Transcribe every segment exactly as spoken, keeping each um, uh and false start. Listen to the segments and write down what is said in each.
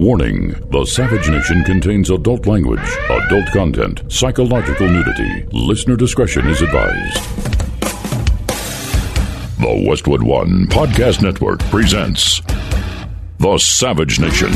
Warning, the Savage Nation contains adult language, adult content, psychological nudity. Listener discretion is advised. The Westwood One Podcast Network presents The Savage Nation.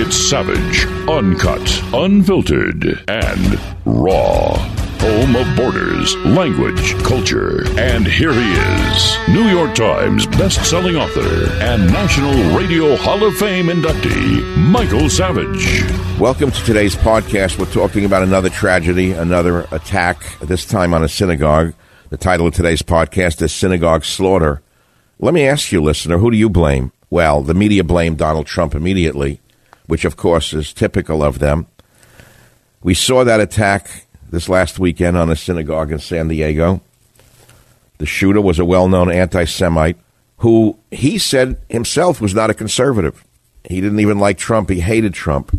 It's savage, uncut, unfiltered, and raw. Home of borders, language, culture, and here he is, New York Times best-selling author and National Radio Hall of Fame inductee, Michael Savage. Welcome to today's podcast. We're talking about another tragedy, another attack, this time on a synagogue. The title of today's podcast is Synagogue Slaughter. Let me ask you, listener, who do you blame? Well, the media blamed Donald Trump immediately, which, of course, is typical of them. We saw that attack this last weekend on a synagogue in San Diego. The shooter was a well-known anti-Semite who he said himself was not a conservative. He didn't even like Trump. He hated Trump.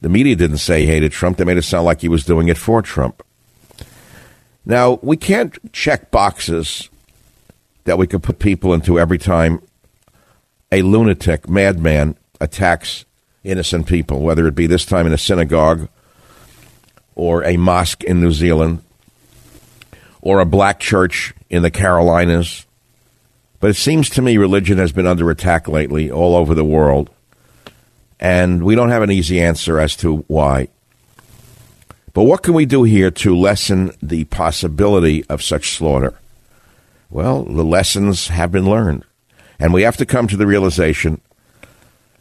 The media didn't say he hated Trump. They made it sound like he was doing it for Trump. Now, we can't check boxes that we could put people into every time a lunatic, madman attacks innocent people, whether it be this time in a synagogue or a mosque in New Zealand, or a black church in the Carolinas. But it seems to me religion has been under attack lately all over the world, and we don't have an easy answer as to why. But what can we do here to lessen the possibility of such slaughter? Well, the lessons have been learned, and we have to come to the realization,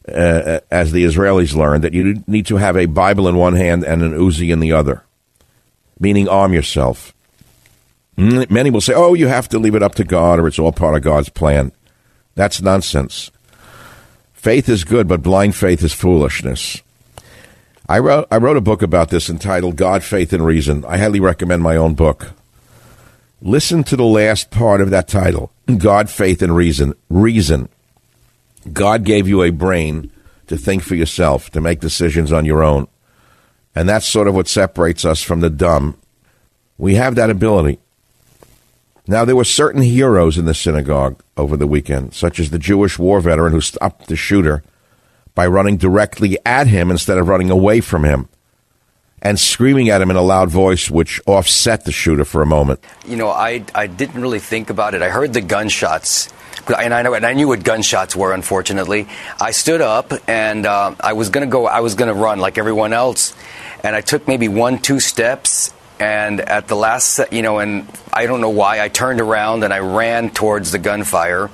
Uh, as the Israelis learned, that you need to have a Bible in one hand and an Uzi in the other, meaning arm yourself. Many will say, oh, you have to leave it up to God or it's all part of God's plan. That's nonsense. Faith is good, but blind faith is foolishness. I wrote, I wrote a book about this entitled God, Faith, and Reason. I highly recommend my own book. Listen to the last part of that title, God, Faith, and Reason. Reason. God gave you a brain to think for yourself, to make decisions on your own. And that's sort of what separates us from the dumb. We have that ability. Now, there were certain heroes in the synagogue over the weekend, such as the Jewish war veteran who stopped the shooter by running directly at him instead of running away from him and screaming at him in a loud voice, which offset the shooter for a moment. You know, I, I didn't really think about it. I heard the gunshots. And I, know, and I knew what gunshots were, unfortunately. I stood up, and uh, I was going to go, I was going to run like everyone else. And I took maybe one, two steps, and at the last, you know, and I don't know why, I turned around and I ran towards the gunfire.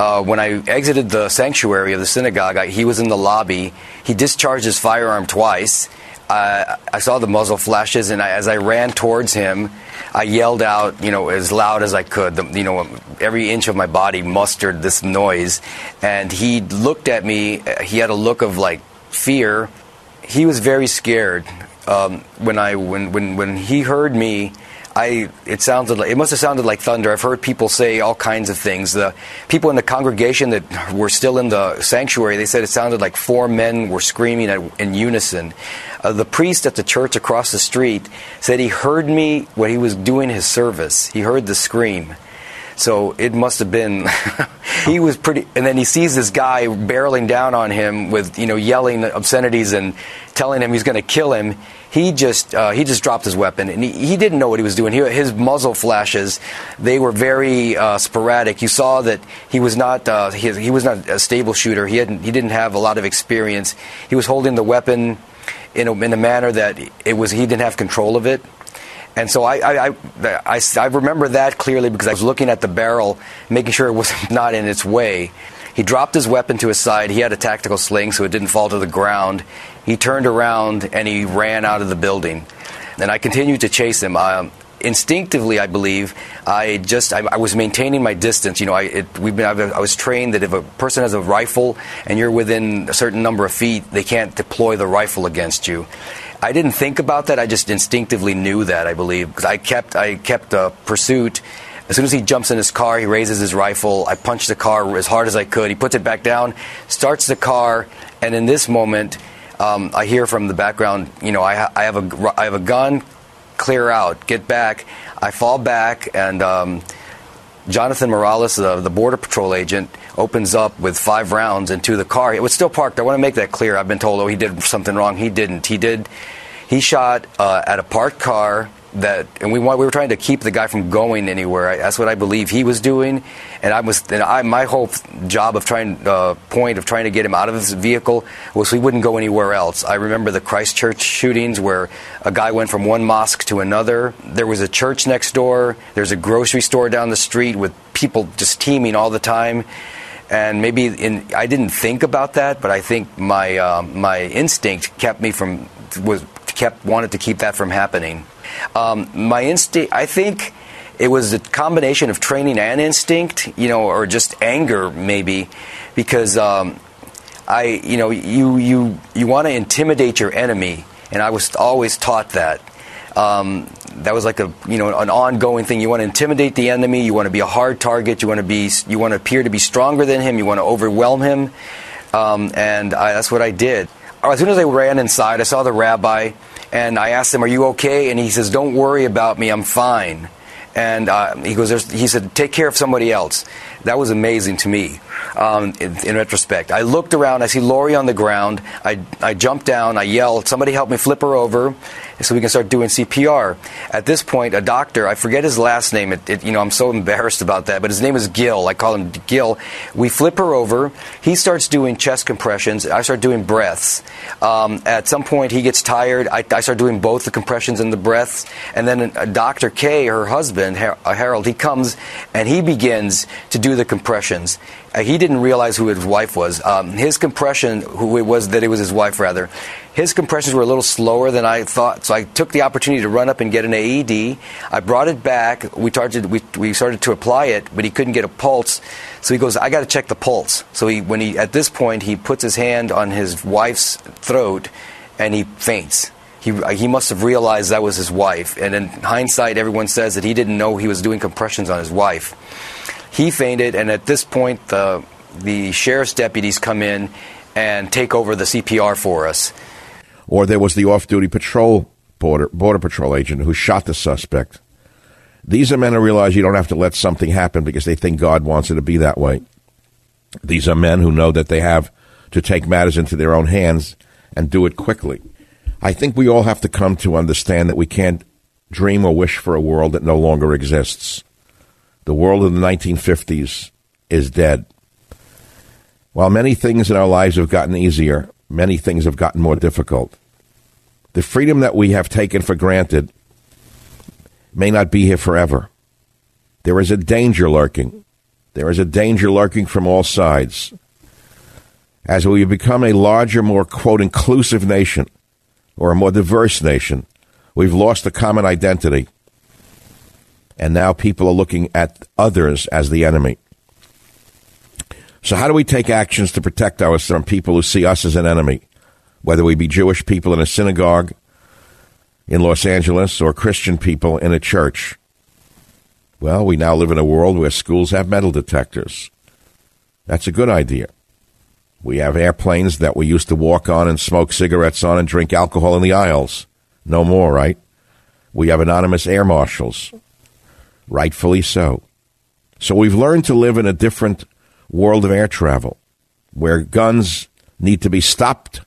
Uh, when I exited the sanctuary of the synagogue, I, he was in the lobby. He discharged his firearm twice. Uh, I saw the muzzle flashes, and I, as I ran towards him, I yelled out, you know, as loud as I could. The, you know, every inch of my body mustered this noise, and he looked at me. He had a look of like fear. He was very scared. Um, when I when, when when he heard me, I it sounded like it must have sounded like thunder. I've heard people say all kinds of things. The people in the congregation that were still in the sanctuary, they said it sounded like four men were screaming at, in unison. Uh, the priest at the church across the street said he heard me when he was doing his service. He heard the scream. So it must have been, he was pretty, and then he sees this guy barreling down on him with, you know, yelling obscenities and telling him he's going to kill him. He just uh, he just dropped his weapon, and he, he didn't know what he was doing. He, his muzzle flashes, they were very uh, sporadic. You saw that he was not uh, he, he was not a stable shooter. He hadn't he didn't have a lot of experience. He was holding the weapon in a, in a manner that it was he didn't have control of it. And so I I, I I I remember that clearly because I was looking at the barrel, making sure it was not in its way. He dropped his weapon to his side. He had a tactical sling, so it didn't fall to the ground. He turned around, and he ran out of the building. And I continued to chase him. Um, instinctively, I believe, I just I, I was maintaining my distance. You know, I, it, we've been, I was trained that if a person has a rifle and you're within a certain number of feet, they can't deploy the rifle against you. I didn't think about that. I just instinctively knew that, I believe, because I kept I kept uh, pursuit. As soon as he jumps in his car, he raises his rifle. I punch the car as hard as I could. He puts it back down, starts the car, and in this moment, um, I hear from the background, you know, I, ha- I have a I have a gun, clear out, get back. I fall back, and um, Jonathan Morales, the, the Border Patrol agent, opens up with five rounds into the car. It was still parked. I want to make that clear. I've been told, oh, he did something wrong. He didn't. He did. He shot uh, at a parked car. That and we want, we were trying to keep the guy from going anywhere. I, that's what I believe he was doing, and I was and I my whole job of trying uh, point of trying to get him out of his vehicle was he wouldn't go anywhere else. I remember the Christchurch shootings where a guy went from one mosque to another. There was a church next door. There's a grocery store down the street with people just teeming all the time. And maybe in, I didn't think about that, but I think my uh, my instinct kept me from was kept wanted to keep that from happening. Um, my instinct, I think it was a combination of training and instinct, you know, or just anger maybe, because um, I, you know, you you you want to intimidate your enemy, and I was always taught that. Um, that was like a you know an ongoing thing. You want to intimidate the enemy. You want to be a hard target. You want to be you want to appear to be stronger than him. You want to overwhelm him, um, and I, that's what I did. As soon as I ran inside, I saw the rabbi. And I asked him, are you okay? And he says, don't worry about me. I'm fine. And uh, he goes, There's, he said, take care of somebody else. That was amazing to me um, in, in retrospect. I looked around. I see Lori on the ground. I, I jumped down. I yelled, somebody help me flip her over so we can start doing C P R. At this point, a doctor, I forget his last name. It, it, you know, I'm so embarrassed about that. But his name is Gil. I call him Gil. We flip her over. He starts doing chest compressions. I start doing breaths. Um, at some point, he gets tired. I, I start doing both the compressions and the breaths. And then uh, Doctor K, her husband, Her- Harold, he comes and he begins to do the compressions. Uh, he didn't realize who his wife was. Um, his compression, who it was, that it was his wife, rather. His compressions were a little slower than I thought, so I took the opportunity to run up and get an A E D. I brought it back. We started, we, we started to apply it, but he couldn't get a pulse. So he goes, I got to check the pulse. So he, when he, at this point, he puts his hand on his wife's throat, and he faints. He he must have realized that was his wife. And in hindsight, everyone says that he didn't know he was doing compressions on his wife. He fainted, and at this point, the, the sheriff's deputies come in and take over the C P R for us. Or there was the off-duty patrol border, border patrol agent who shot the suspect. These are men who realize you don't have to let something happen because they think God wants it to be that way. These are men who know that they have to take matters into their own hands and do it quickly. I think we all have to come to understand that we can't dream or wish for a world that no longer exists. The world of the nineteen fifties is dead. While many things in our lives have gotten easier, many things have gotten more difficult. The freedom that we have taken for granted may not be here forever. There is a danger lurking. There is a danger lurking from all sides. As we become a larger, more, quote, inclusive nation, or a more diverse nation, we've lost the common identity. And now people are looking at others as the enemy. So how do we take actions to protect us from people who see us as an enemy, whether we be Jewish people in a synagogue in Los Angeles or Christian people in a church? Well, we now live in a world where schools have metal detectors. That's a good idea. We have airplanes that we used to walk on and smoke cigarettes on and drink alcohol in the aisles. No more, right? We have anonymous air marshals. Rightfully so. So we've learned to live in a different world of air travel where guns need to be stopped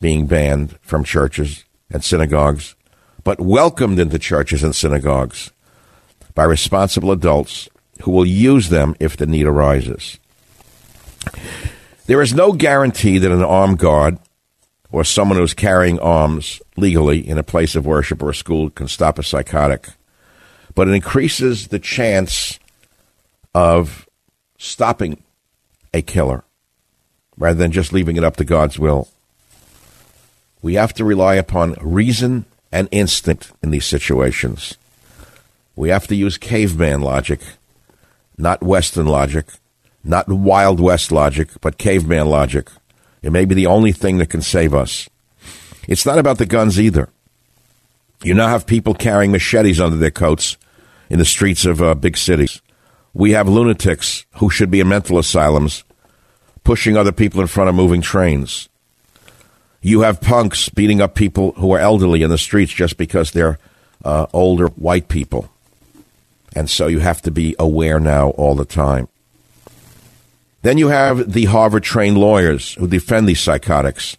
being banned from churches and synagogues, but welcomed into churches and synagogues by responsible adults who will use them if the need arises. There is no guarantee that an armed guard or someone who's carrying arms legally in a place of worship or a school can stop a psychotic. But it increases the chance of stopping a killer rather than just leaving it up to God's will. We have to rely upon reason and instinct in these situations. We have to use caveman logic, not Western logic, not Wild West logic, but caveman logic. It may be the only thing that can save us. It's not about the guns either. You now have people carrying machetes under their coats in the streets of uh, big cities. We have lunatics who should be in mental asylums pushing other people in front of moving trains. You have punks beating up people who are elderly in the streets just because they're uh, older white people. And so you have to be aware now all the time. Then you have the Harvard-trained lawyers who defend these psychotics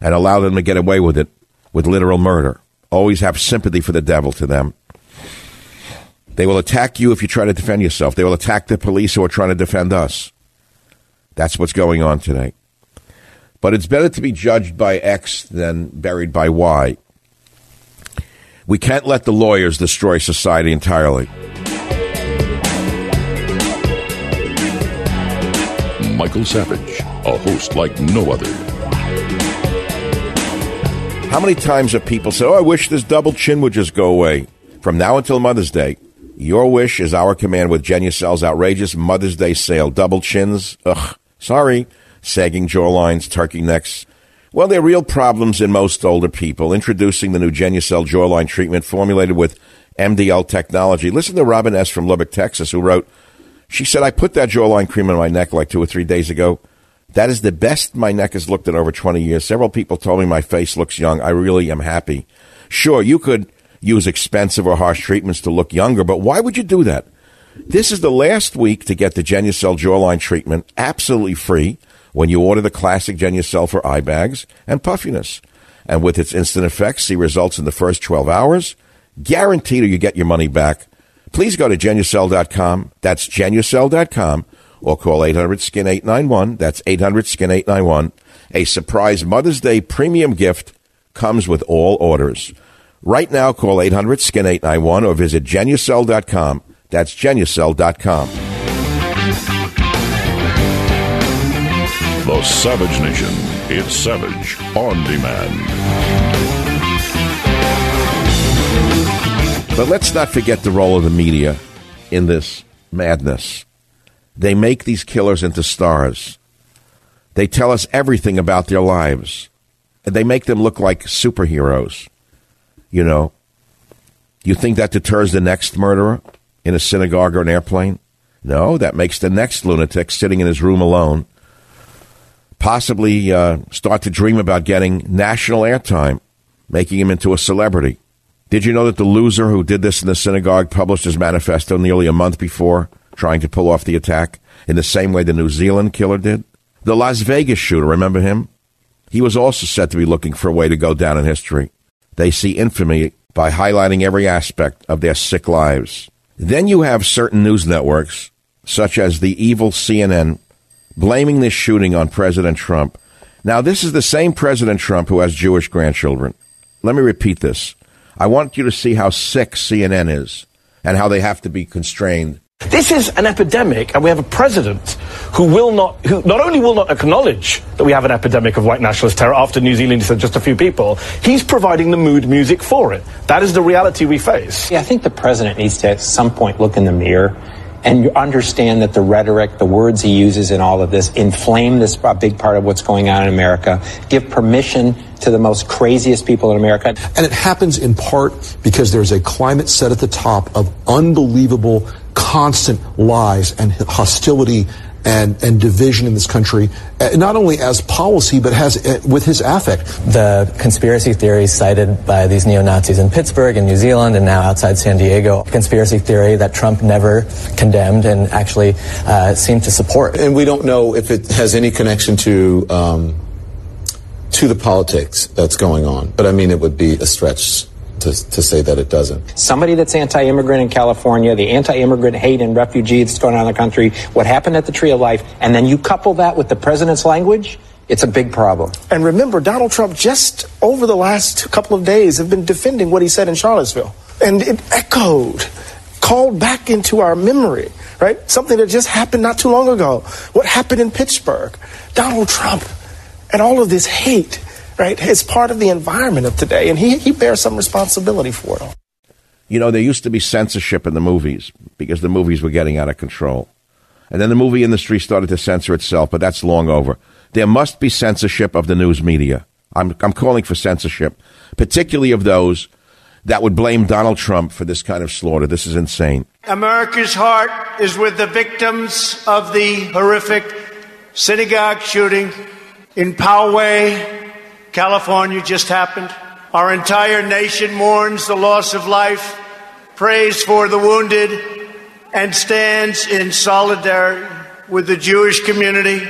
and allow them to get away with it, with literal murder. Always have sympathy for the devil to them. They will attack you if you try to defend yourself. They will attack the police who are trying to defend us. That's what's going on today. But it's better to be judged by X than buried by Y. We can't let the lawyers destroy society entirely. Michael Savage, a host like no other. How many times have people said, oh, I wish this double chin would just go away? From now until Mother's Day, your wish is our command with GenuCell's outrageous Mother's Day sale. Double chins, ugh, sorry, sagging jawlines, turkey necks. Well, they're real problems in most older people. Introducing the new GenuCell jawline treatment formulated with M D L technology. Listen to Robin S. from Lubbock, Texas, who wrote, she said, I put that jawline cream on my neck like two or three days ago. That is the best my neck has looked in over twenty years. Several people told me my face looks young. I really am happy. Sure, you could use expensive or harsh treatments to look younger, but why would you do that? This is the last week to get the GenuCell jawline treatment absolutely free when you order the classic GenuCell for eye bags and puffiness. And with its instant effects, see results in the first twelve hours. Guaranteed or you get your money back. Please go to GenuCell dot com. That's GenuCell dot com. Or call eight hundred S K I N eight nine one. That's eight hundred S K I N eight nine one. A surprise Mother's Day premium gift comes with all orders. Right now, call eight hundred S K I N eight nine one or visit GenuCell dot com. That's GenuCell dot com. The Savage Nation. It's Savage on Demand. But let's not forget the role of the media in this madness. They make these killers into stars. They tell us everything about their lives. And they make them look like superheroes. You know, you think that deters the next murderer in a synagogue or an airplane? No, that makes the next lunatic sitting in his room alone possibly uh, start to dream about getting national airtime, making him into a celebrity. Did you know that the loser who did this in the synagogue published his manifesto nearly a month before, trying to pull off the attack, in the same way the New Zealand killer did? The Las Vegas shooter, remember him? He was also said to be looking for a way to go down in history. They see infamy by highlighting every aspect of their sick lives. Then you have certain news networks, such as the evil C N N, blaming this shooting on President Trump. Now, this is the same President Trump who has Jewish grandchildren. Let me repeat this. I want you to see how sick C N N is and how they have to be constrained. This is an epidemic, and we have a president who will not, who not only will not acknowledge that we have an epidemic of white nationalist terror after New Zealand said just a few people, he's providing the mood music for it. That is the reality we face. Yeah, I think the president needs to at some point look in the mirror and you understand that the rhetoric, the words he uses in all of this, inflame this a big part of what's going on in America, give permission to the most craziest people in America. And it happens in part because there's a climate set at the top of unbelievable, constant lies and hostility and, and division in this country, not only as policy, but has uh, with his affect. The conspiracy theories cited by these neo-Nazis in Pittsburgh and New Zealand and now outside San Diego, conspiracy theory that Trump never condemned and actually uh, seemed to support. And we don't know if it has any connection to um, to the politics that's going on. But I mean, it would be a stretch To, to say that it doesn't. Somebody that's anti-immigrant in California, the anti-immigrant hate and refugee that's going on in the country, what happened at the Tree of Life, and then you couple that with the president's language, it's a big problem. And remember, Donald Trump just over the last couple of days have been defending what he said in Charlottesville. And it echoed, called back into our memory, right? Something that just happened not too long ago. What happened in Pittsburgh? Donald Trump and all of this hate, right? It's part of the environment of today, and he, he bears some responsibility for it. You know, there used to be censorship in the movies because the movies were getting out of control. And then the movie industry started to censor itself, but that's long over. There must be censorship of the news media. I'm, I'm calling for censorship, particularly of those that would blame Donald Trump for this kind of slaughter. This is insane. America's heart is with the victims of the horrific synagogue shooting in Poway, California, just happened. Our entire nation mourns the loss of life, prays for the wounded, and stands in solidarity with the Jewish community.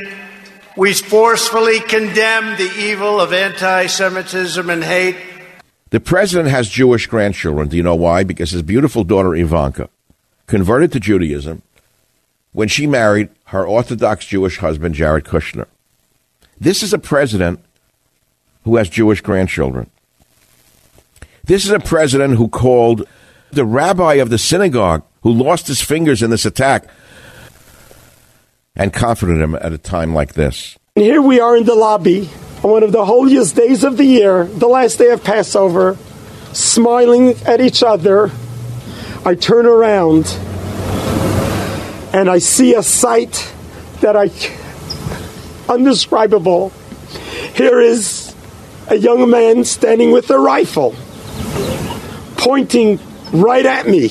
We forcefully condemn the evil of anti-Semitism and hate. The president has Jewish grandchildren. Do you know why? Because his beautiful daughter, Ivanka, converted to Judaism when she married her Orthodox Jewish husband, Jared Kushner. This is a president who has Jewish grandchildren. This is a president who called the rabbi of the synagogue, who lost his fingers in this attack, and comforted him at a time like this. Here we are in the lobby on one of the holiest days of the year, the last day of Passover, smiling at each other. I turn around and I see a sight that I undescribable. Here is a young man standing with a rifle, pointing right at me.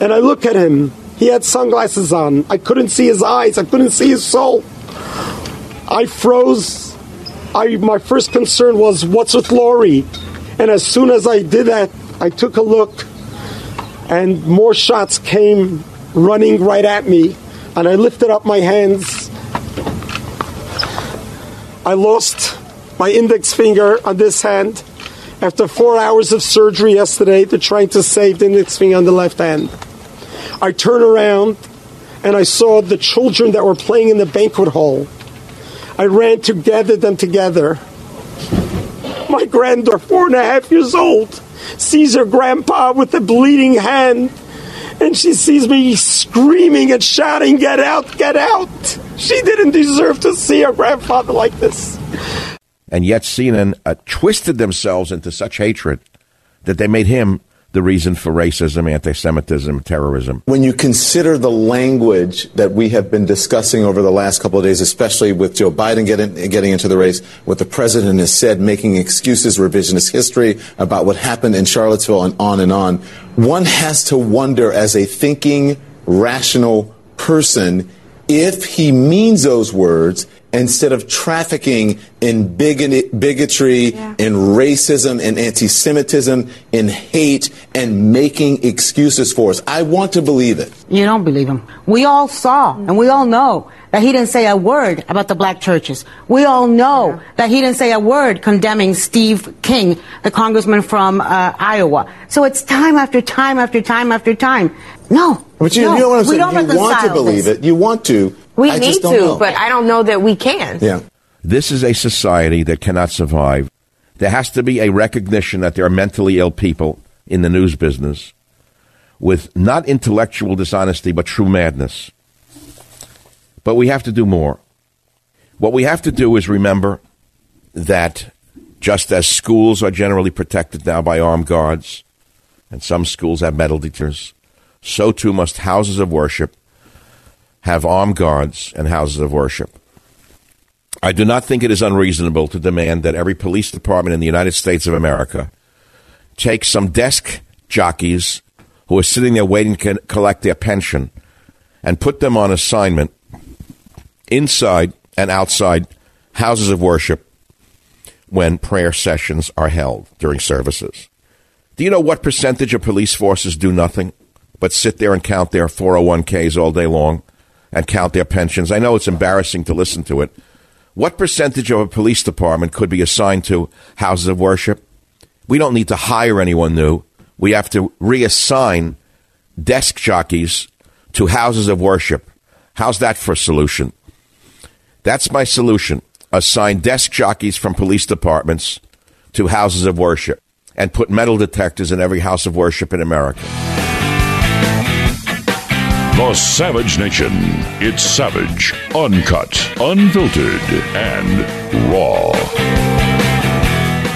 And I look at him. He had sunglasses on. I couldn't see his eyes. I couldn't see his soul. I froze. I, my first concern was, what's with Lori? And as soon as I did that, I took a look, and more shots came running right at me. And I lifted up my hands. I lost my index finger on this hand. After four hours of surgery yesterday, they're trying to save the index finger on the left hand. I turned around, and I saw the children that were playing in the banquet hall. I ran to gather them together. My granddaughter, four and a half years old, sees her grandpa with a bleeding hand, and she sees me screaming and shouting, "Get out, get out!" She didn't deserve to see her grandfather like this. And yet C N N uh, twisted themselves into such hatred that they made him the reason for racism, anti-Semitism, terrorism. When you consider the language that we have been discussing over the last couple of days, especially with Joe Biden getting, getting into the race, what the president has said, making excuses, revisionist history about what happened in Charlottesville and on and on, one has to wonder, as a thinking, rational person, if he means those words instead of trafficking in bigot- bigotry, yeah. in racism, in anti-Semitism, in hate, and making excuses for us. I want to believe it. You don't believe him. We all saw and we all know that he didn't say a word about the black churches. We all know yeah. that he didn't say a word condemning Steve King, the congressman from uh, Iowa. So it's time after time after time after time. No, but you, no, you don't want to, say, don't you want to believe this. It. You want to. We I need to, know. But I don't know that we can. Yeah. This is a society that cannot survive. There has to be a recognition that there are mentally ill people in the news business with not intellectual dishonesty, but true madness. But we have to do more. What we have to do is remember that just as schools are generally protected now by armed guards, and some schools have metal detectors, so too must houses of worship have armed guards and houses of worship. I do not think it is unreasonable to demand that every police department in the United States of America take some desk jockeys who are sitting there waiting to collect their pension and put them on assignment inside and outside houses of worship when prayer sessions are held during services. Do you know what percentage of police forces do nothing but sit there and count their four oh one k's all day long and count their pensions? I know it's embarrassing to listen to it. What percentage of a police department could be assigned to houses of worship? We don't need to hire anyone new. We have to reassign desk jockeys to houses of worship. How's that for a solution? That's my solution. Assign desk jockeys from police departments to houses of worship and put metal detectors in every house of worship in America. The Savage Nation. It's savage, uncut, unfiltered, and raw.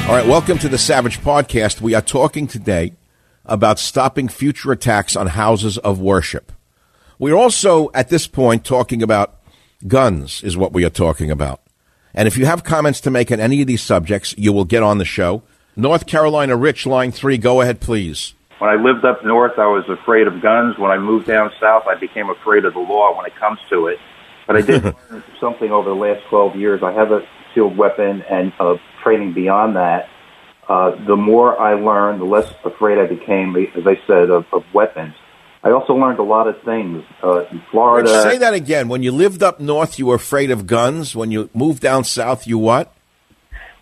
All right, welcome to the Savage Podcast. We are talking today about stopping future attacks on houses of worship. We're also, at this point, talking about guns is what we are talking about. And if you have comments to make on any of these subjects, you will get on the show. North Carolina, Rich, line three, go ahead, please. When I lived up north, I was afraid of guns. When I moved down south, I became afraid of the law when it comes to it. But I did learn something over the last twelve years. I have a concealed weapon and uh, training beyond that. Uh, the more I learned, the less afraid I became, as I said, of, of weapons. I also learned a lot of things uh, in Florida. Rich, say that again. When you lived up north, you were afraid of guns. When you moved down south, you what?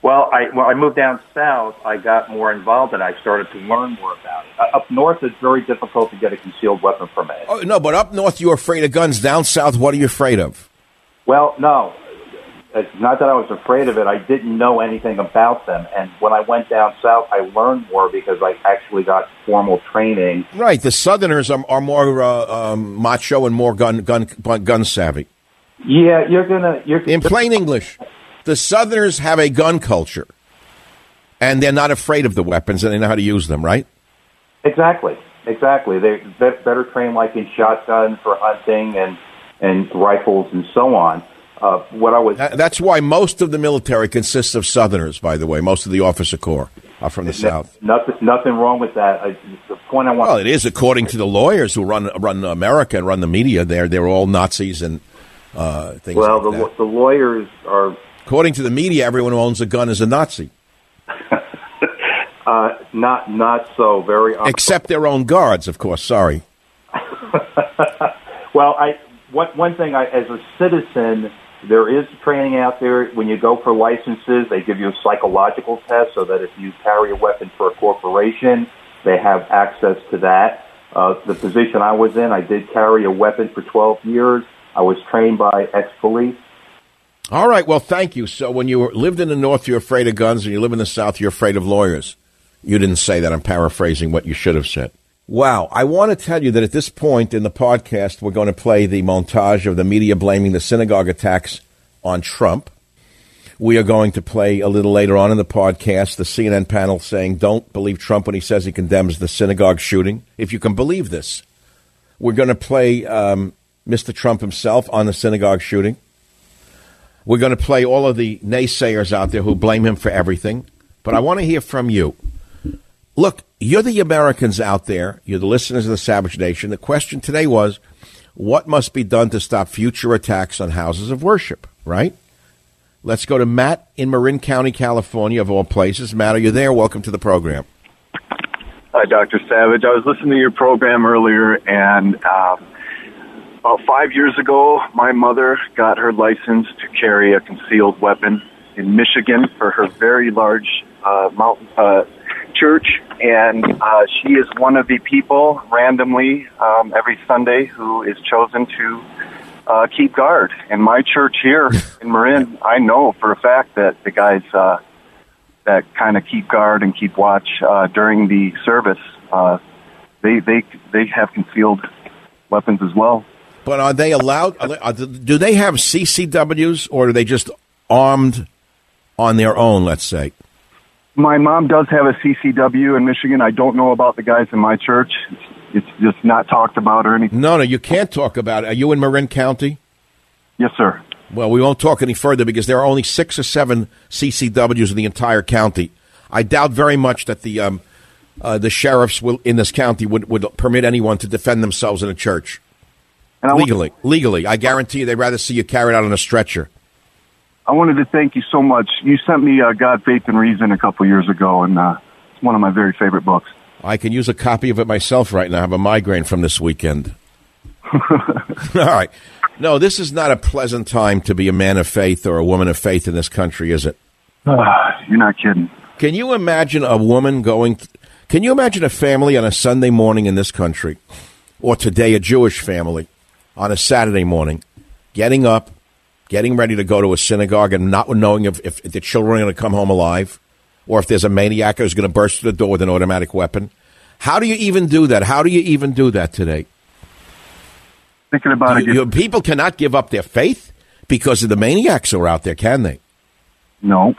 Well, I, when I moved down south, I got more involved, and I started to learn more about it. Up north, it's very difficult to get a concealed weapon permit. Oh, no, but up north, you're afraid of guns. Down south, what are you afraid of? Well, no. It's not that I was afraid of it. I didn't know anything about them. And when I went down south, I learned more because I actually got formal training. Right. The Southerners are, are more uh, um, macho and more gun gun gun savvy. Yeah, you're going to... You're, In plain English, the Southerners have a gun culture, and they're not afraid of the weapons, and they know how to use them, right? Exactly. Exactly. They're better trained, like in shotguns for hunting and, and rifles and so on. Uh, what I was That's why most of the military consists of Southerners, by the way. Most of the officer corps are from the no, South. Nothing, nothing wrong with that. I, the point I want Well, it is, according to the lawyers who run run America and run the media. They're, they're all Nazis and uh, things well, like the, that. Well, the lawyers are... According to the media, everyone who owns a gun is a Nazi. uh, not, not so very... Except their own guards, of course. Sorry. well, I what, one thing, I, as a citizen... There is training out there. When you go for licenses, they give you a psychological test so that if you carry a weapon for a corporation, they have access to that. Uh, the position I was in, I did carry a weapon for twelve years. I was trained by ex-police. All right. Well, thank you. So when you were, lived in the North, you're afraid of guns, and you live in the South, you're afraid of lawyers. You didn't say that. I'm paraphrasing what you should have said. Wow. I want to tell you that at this point in the podcast, we're going to play the montage of the media blaming the synagogue attacks on Trump. We are going to play a little later on in the podcast the C N N panel saying, don't believe Trump when he says he condemns the synagogue shooting, if you can believe this. We're going to play um, Mister Trump himself on the synagogue shooting. We're going to play all of the naysayers out there who blame him for everything. But I want to hear from you. Look, you're the Americans out there. You're the listeners of the Savage Nation. The question today was, what must be done to stop future attacks on houses of worship, right? Let's go to Matt in Marin County, California, of all places. Matt, are you there? Welcome to the program. Hi, Doctor Savage. I was listening to your program earlier, and um, about five years ago, my mother got her license to carry a concealed weapon in Michigan for her very large uh, mountain uh church, and uh, she is one of the people randomly um, every Sunday who is chosen to uh, keep guard. And my church here in Marin, I know for a fact that the guys uh, that kind of keep guard and keep watch uh, during the service, uh, they they they have concealed weapons as well. But are they allowed? Are they, are, do they have C C Ws, or are they just armed on their own? Let's say. My mom does have a C C W in Michigan. I don't know about the guys in my church. It's just not talked about or anything. No, no, you can't talk about it. Are you in Marin County? Yes, sir. Well, we won't talk any further because there are only six or seven C C Ws in the entire county. I doubt very much that the um, uh, the sheriffs will, in this county would, would permit anyone to defend themselves in a church. And I legally, want- legally. I guarantee you they'd rather see you carried out on a stretcher. I wanted to thank you so much. You sent me uh, God, Faith, and Reason a couple years ago, and uh, it's one of my very favorite books. I can use a copy of it myself right now. I have a migraine from this weekend. All right. No, this is not a pleasant time to be a man of faith or a woman of faith in this country, is it? Uh, you're not kidding. Can you imagine a woman going... Th- can you imagine a family on a Sunday morning in this country, or today a Jewish family on a Saturday morning, getting up, getting ready to go to a synagogue and not knowing if, if the children are going to come home alive or if there's a maniac who's going to burst through the door with an automatic weapon? How do you even do that? How do you even do that today? Thinking about you, it. You, people cannot give up their faith because of the maniacs who are out there, can they? No,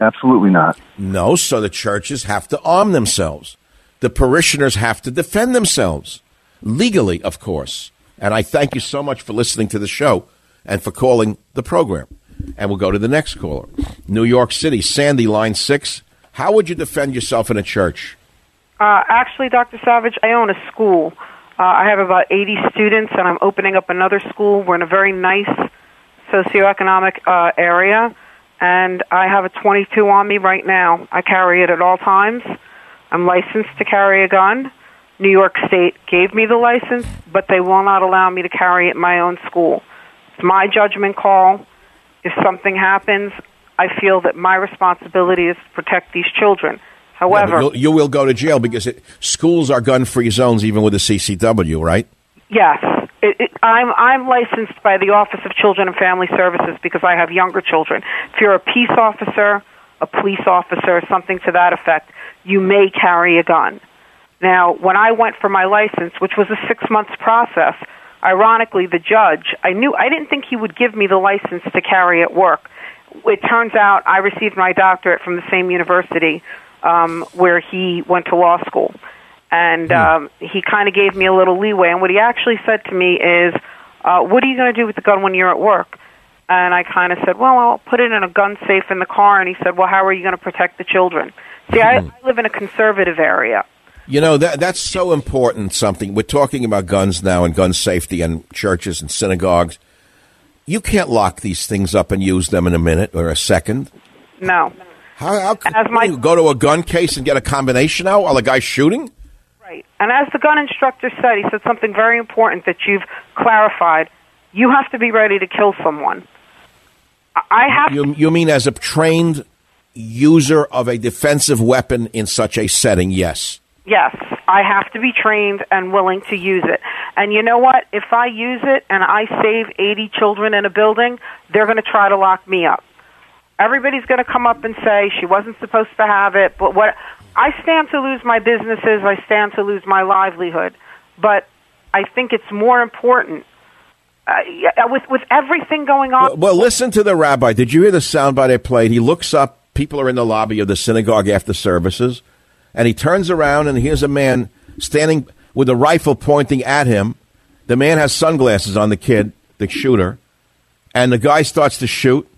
absolutely not. No, so the churches have to arm themselves. The parishioners have to defend themselves, legally, of course. And I thank you so much for listening to the show and for calling the program. And we'll go to the next caller. New York City, Sandy, line six. How would you defend yourself in a church? Uh, actually, Doctor Savage, I own a school. Uh, I have about eighty students, and I'm opening up another school. We're in a very nice socioeconomic uh, area, and I have a twenty-two on me right now. I carry it at all times. I'm licensed to carry a gun. New York State gave me the license, but they will not allow me to carry it in my own school. It's my judgment call. If something happens, I feel that my responsibility is to protect these children. However... Yeah, you will go to jail because it, schools are gun-free zones even with the C C W, right? Yes. It, it, I'm, I'm licensed by the Office of Children and Family Services because I have younger children. If you're a peace officer, a police officer, something to that effect, you may carry a gun. Now, when I went for my license, which was a six-month process, ironically, the judge, I knew I didn't think he would give me the license to carry at work. It turns out I received my doctorate from the same university um, where he went to law school. And um, he kind of gave me a little leeway. And what he actually said to me is, uh, what are you going to do with the gun when you're at work? And I kind of said, well, I'll put it in a gun safe in the car. And he said, well, how are you going to protect the children? See, I, I live in a conservative area. You know, that that's so important, something. We're talking about guns now and gun safety and churches and synagogues. You can't lock these things up and use them in a minute or a second. No. How, how can my, you go to a gun case and get a combination out while a guy's shooting? Right. And as the gun instructor said, he said something very important that you've clarified. You have to be ready to kill someone. I have. You, you mean as a trained user of a defensive weapon in such a setting, yes. Yes, I have to be trained and willing to use it. And you know what? If I use it and I save eighty children in a building, they're going to try to lock me up. Everybody's going to come up and say, she wasn't supposed to have it. But what I stand to lose my businesses, I stand to lose my livelihood. But I think it's more important. Uh, with, with everything going on... Well, well, listen to the rabbi. Did you hear the soundbite I played? He looks up. People are in the lobby of the synagogue after services. And he turns around and here's a man standing with a rifle pointing at him. The man has sunglasses on, the kid, the shooter. And the guy starts to shoot.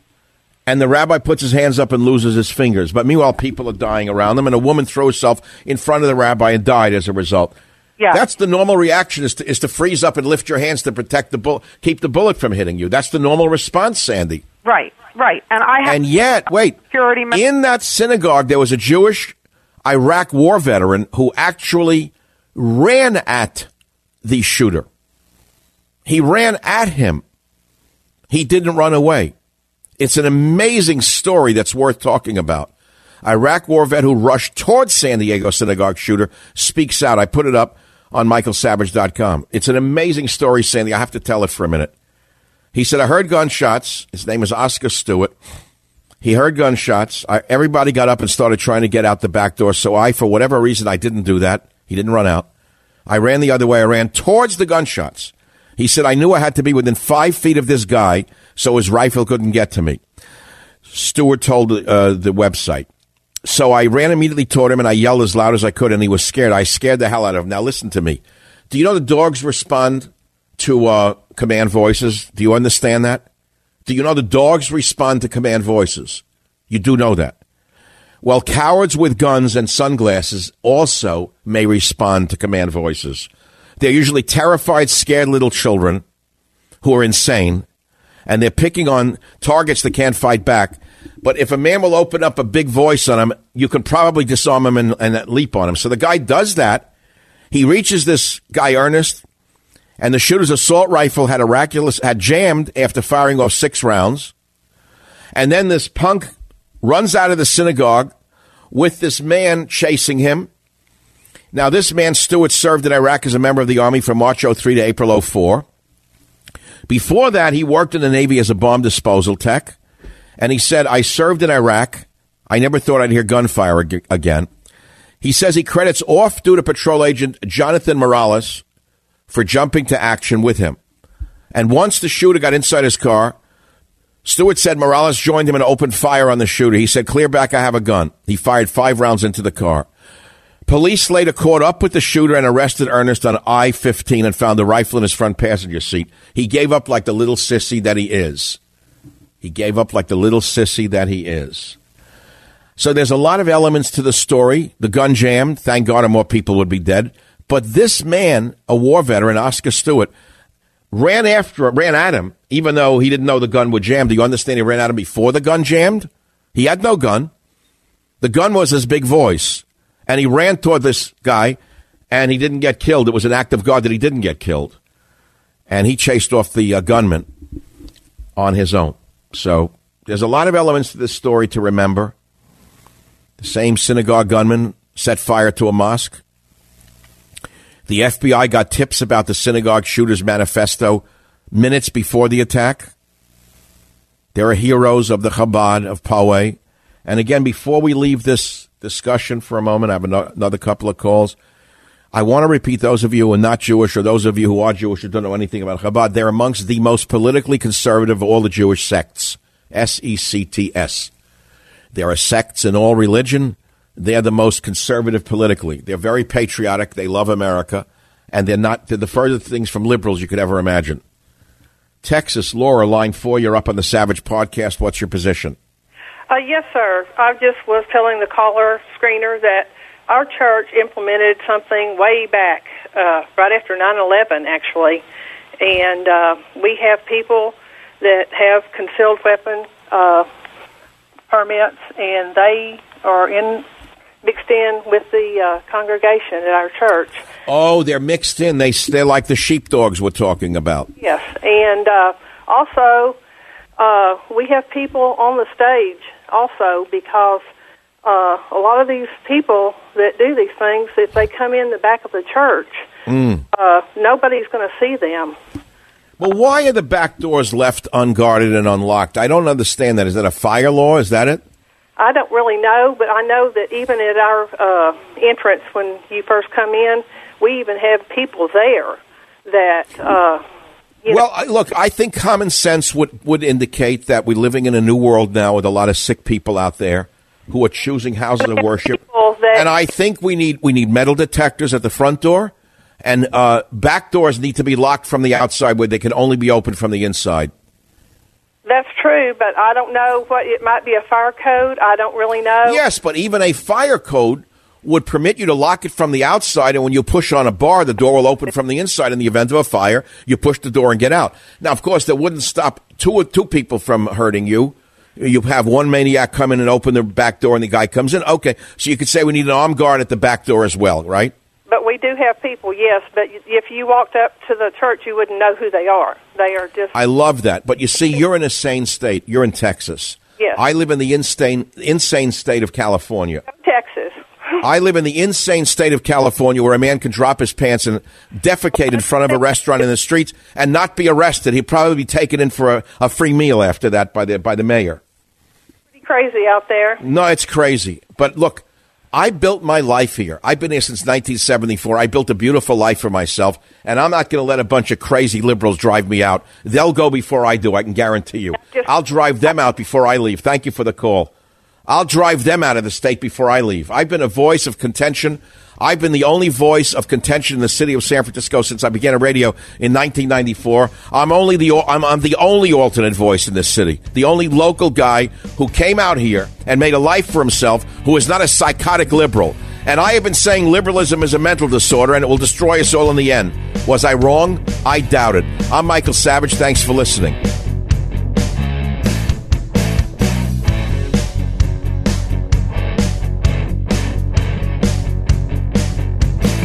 And the rabbi puts his hands up and loses his fingers. But meanwhile, people are dying around them. And a woman threw herself in front of the rabbi and died as a result. Yeah. That's the normal reaction, is to, is to freeze up and lift your hands to protect the bullet, keep the bullet from hitting you. That's the normal response, Sandy. Right, right. And I have And yet, wait, security men- in that synagogue, there was a Jewish Iraq war veteran who actually ran at the shooter. He ran at him. He didn't run away. It's an amazing story that's worth talking about. Iraq war vet who rushed towards San Diego synagogue shooter speaks out. I put it up on michael savage dot com. It's an amazing story, Sandy. I have to tell it for a minute. He said, I heard gunshots. His name is Oscar Stewart. He heard gunshots. I, everybody got up and started trying to get out the back door. So I, for whatever reason, I didn't do that. He didn't run out. I ran the other way. I ran towards the gunshots. He said, I knew I had to be within five feet of this guy so his rifle couldn't get to me. Stewart told uh, the website. So I ran immediately toward him and I yelled as loud as I could, and he was scared. I scared the hell out of him. Now, listen to me. Do you know the dogs respond to uh, command voices? Do you understand that? Do you know the dogs respond to command voices? You do know that. Well, cowards with guns and sunglasses also may respond to command voices. They're usually terrified, scared little children who are insane, and they're picking on targets that can't fight back. But if a man will open up a big voice on him, you can probably disarm him and, and leap on him. So the guy does that. He reaches this guy, Ernest. And the shooter's assault rifle had a raculous, had jammed after firing off six rounds. And then this punk runs out of the synagogue with this man chasing him. Now, this man, Stewart, served in Iraq as a member of the Army from March oh three to April oh four. Before that, he worked in the Navy as a bomb disposal tech. And he said, I served in Iraq. I never thought I'd hear gunfire ag- again. He says he credits off-duty patrol agent Jonathan Morales for jumping to action with him. And once the shooter got inside his car, Stewart said Morales joined him and opened fire on the shooter. He said, clear back, I have a gun. He fired five rounds into the car. Police later caught up with the shooter and arrested Ernest on I fifteen and found the rifle in his front passenger seat. He gave up like the little sissy that he is. He gave up like the little sissy that he is. So there's a lot of elements to the story. The gun jammed. Thank God or more people would be dead. But this man, a war veteran, Oscar Stewart, ran after, ran at him, even though he didn't know the gun would jam. Do you understand he ran at him before the gun jammed? He had no gun. The gun was his big voice. And he ran toward this guy, and he didn't get killed. It was an act of God that he didn't get killed. And he chased off the uh, gunman on his own. So there's a lot of elements to this story to remember. The same synagogue gunman set fire to a mosque. The F B I got tips about the synagogue shooter's manifesto minutes before the attack. There are heroes of the Chabad of Poway. And again, before we leave this discussion for a moment, I have another couple of calls. I want to repeat, those of you who are not Jewish or those of you who are Jewish who don't know anything about Chabad, they're amongst the most politically conservative of all the Jewish sects, S E C T S. There are sects in all religion. They're the most conservative politically. They're very patriotic. They love America. And they're not they're the furthest things from liberals you could ever imagine. Texas, Laura, line four, you're up on the Savage Podcast. What's your position? Uh, yes, sir. I just was telling the caller screener that our church implemented something way back, uh, right after nine eleven, actually. And uh, we have people that have concealed weapon uh, permits, and they are in mixed in with the uh, congregation at our church. Oh, they're mixed in. They, they're like the sheepdogs we're talking about. Yes, and uh, also uh, we have people on the stage also because Uh, a lot of these people that do these things, if they come in the back of the church, mm. uh, nobody's going to see them. Well, why are the back doors left unguarded and unlocked? I don't understand that. Is that a fire law? Is that it? I don't really know, but I know that even at our uh, entrance when you first come in, we even have people there that... Uh, You well, I, look, I think common sense would, would indicate that we're living in a new world now with a lot of sick people out there who are choosing houses of worship. And I think we need we need metal detectors at the front door, and uh, back doors need to be locked from the outside where they can only be opened from the inside. That's true, but I don't know what it might be, a fire code. I don't really know. Yes, but even a fire code would permit you to lock it from the outside, and when you push on a bar, the door will open from the inside. In the event of a fire, you push the door and get out. Now, of course, that wouldn't stop two or two people from hurting you. You have one maniac come in and open the back door, and the guy comes in. Okay, so you could say we need an armed guard at the back door as well, right? But we do have people, yes, but if you walked up to the church, you wouldn't know who they are. They are just... I love that, but you see, you're in a sane state. You're in Texas. Yes. I live in the insane, insane state of California. Texas. I live in the insane state of California where a man can drop his pants and defecate in front of a restaurant in the streets and not be arrested. He'd probably be taken in for a, a free meal after that by the by the mayor. Crazy out there. No, it's crazy. But look, I built my life here. I've been here since nineteen seventy-four. I built a beautiful life for myself, and I'm not going to let a bunch of crazy liberals drive me out. They'll go before I do, I can guarantee you. Just, I'll drive them out before I leave. Thank you for the call. I'll drive them out of the state before I leave. I've been a voice of contention. I've been the only voice of contention in the city of San Francisco since I began a radio in nineteen ninety-four. I'm only the I'm, I'm the only alternate voice in this city, the only local guy who came out here and made a life for himself, who is not a psychotic liberal. And I have been saying liberalism is a mental disorder and it will destroy us all in the end. Was I wrong? I doubt it. I'm Michael Savage. Thanks for listening.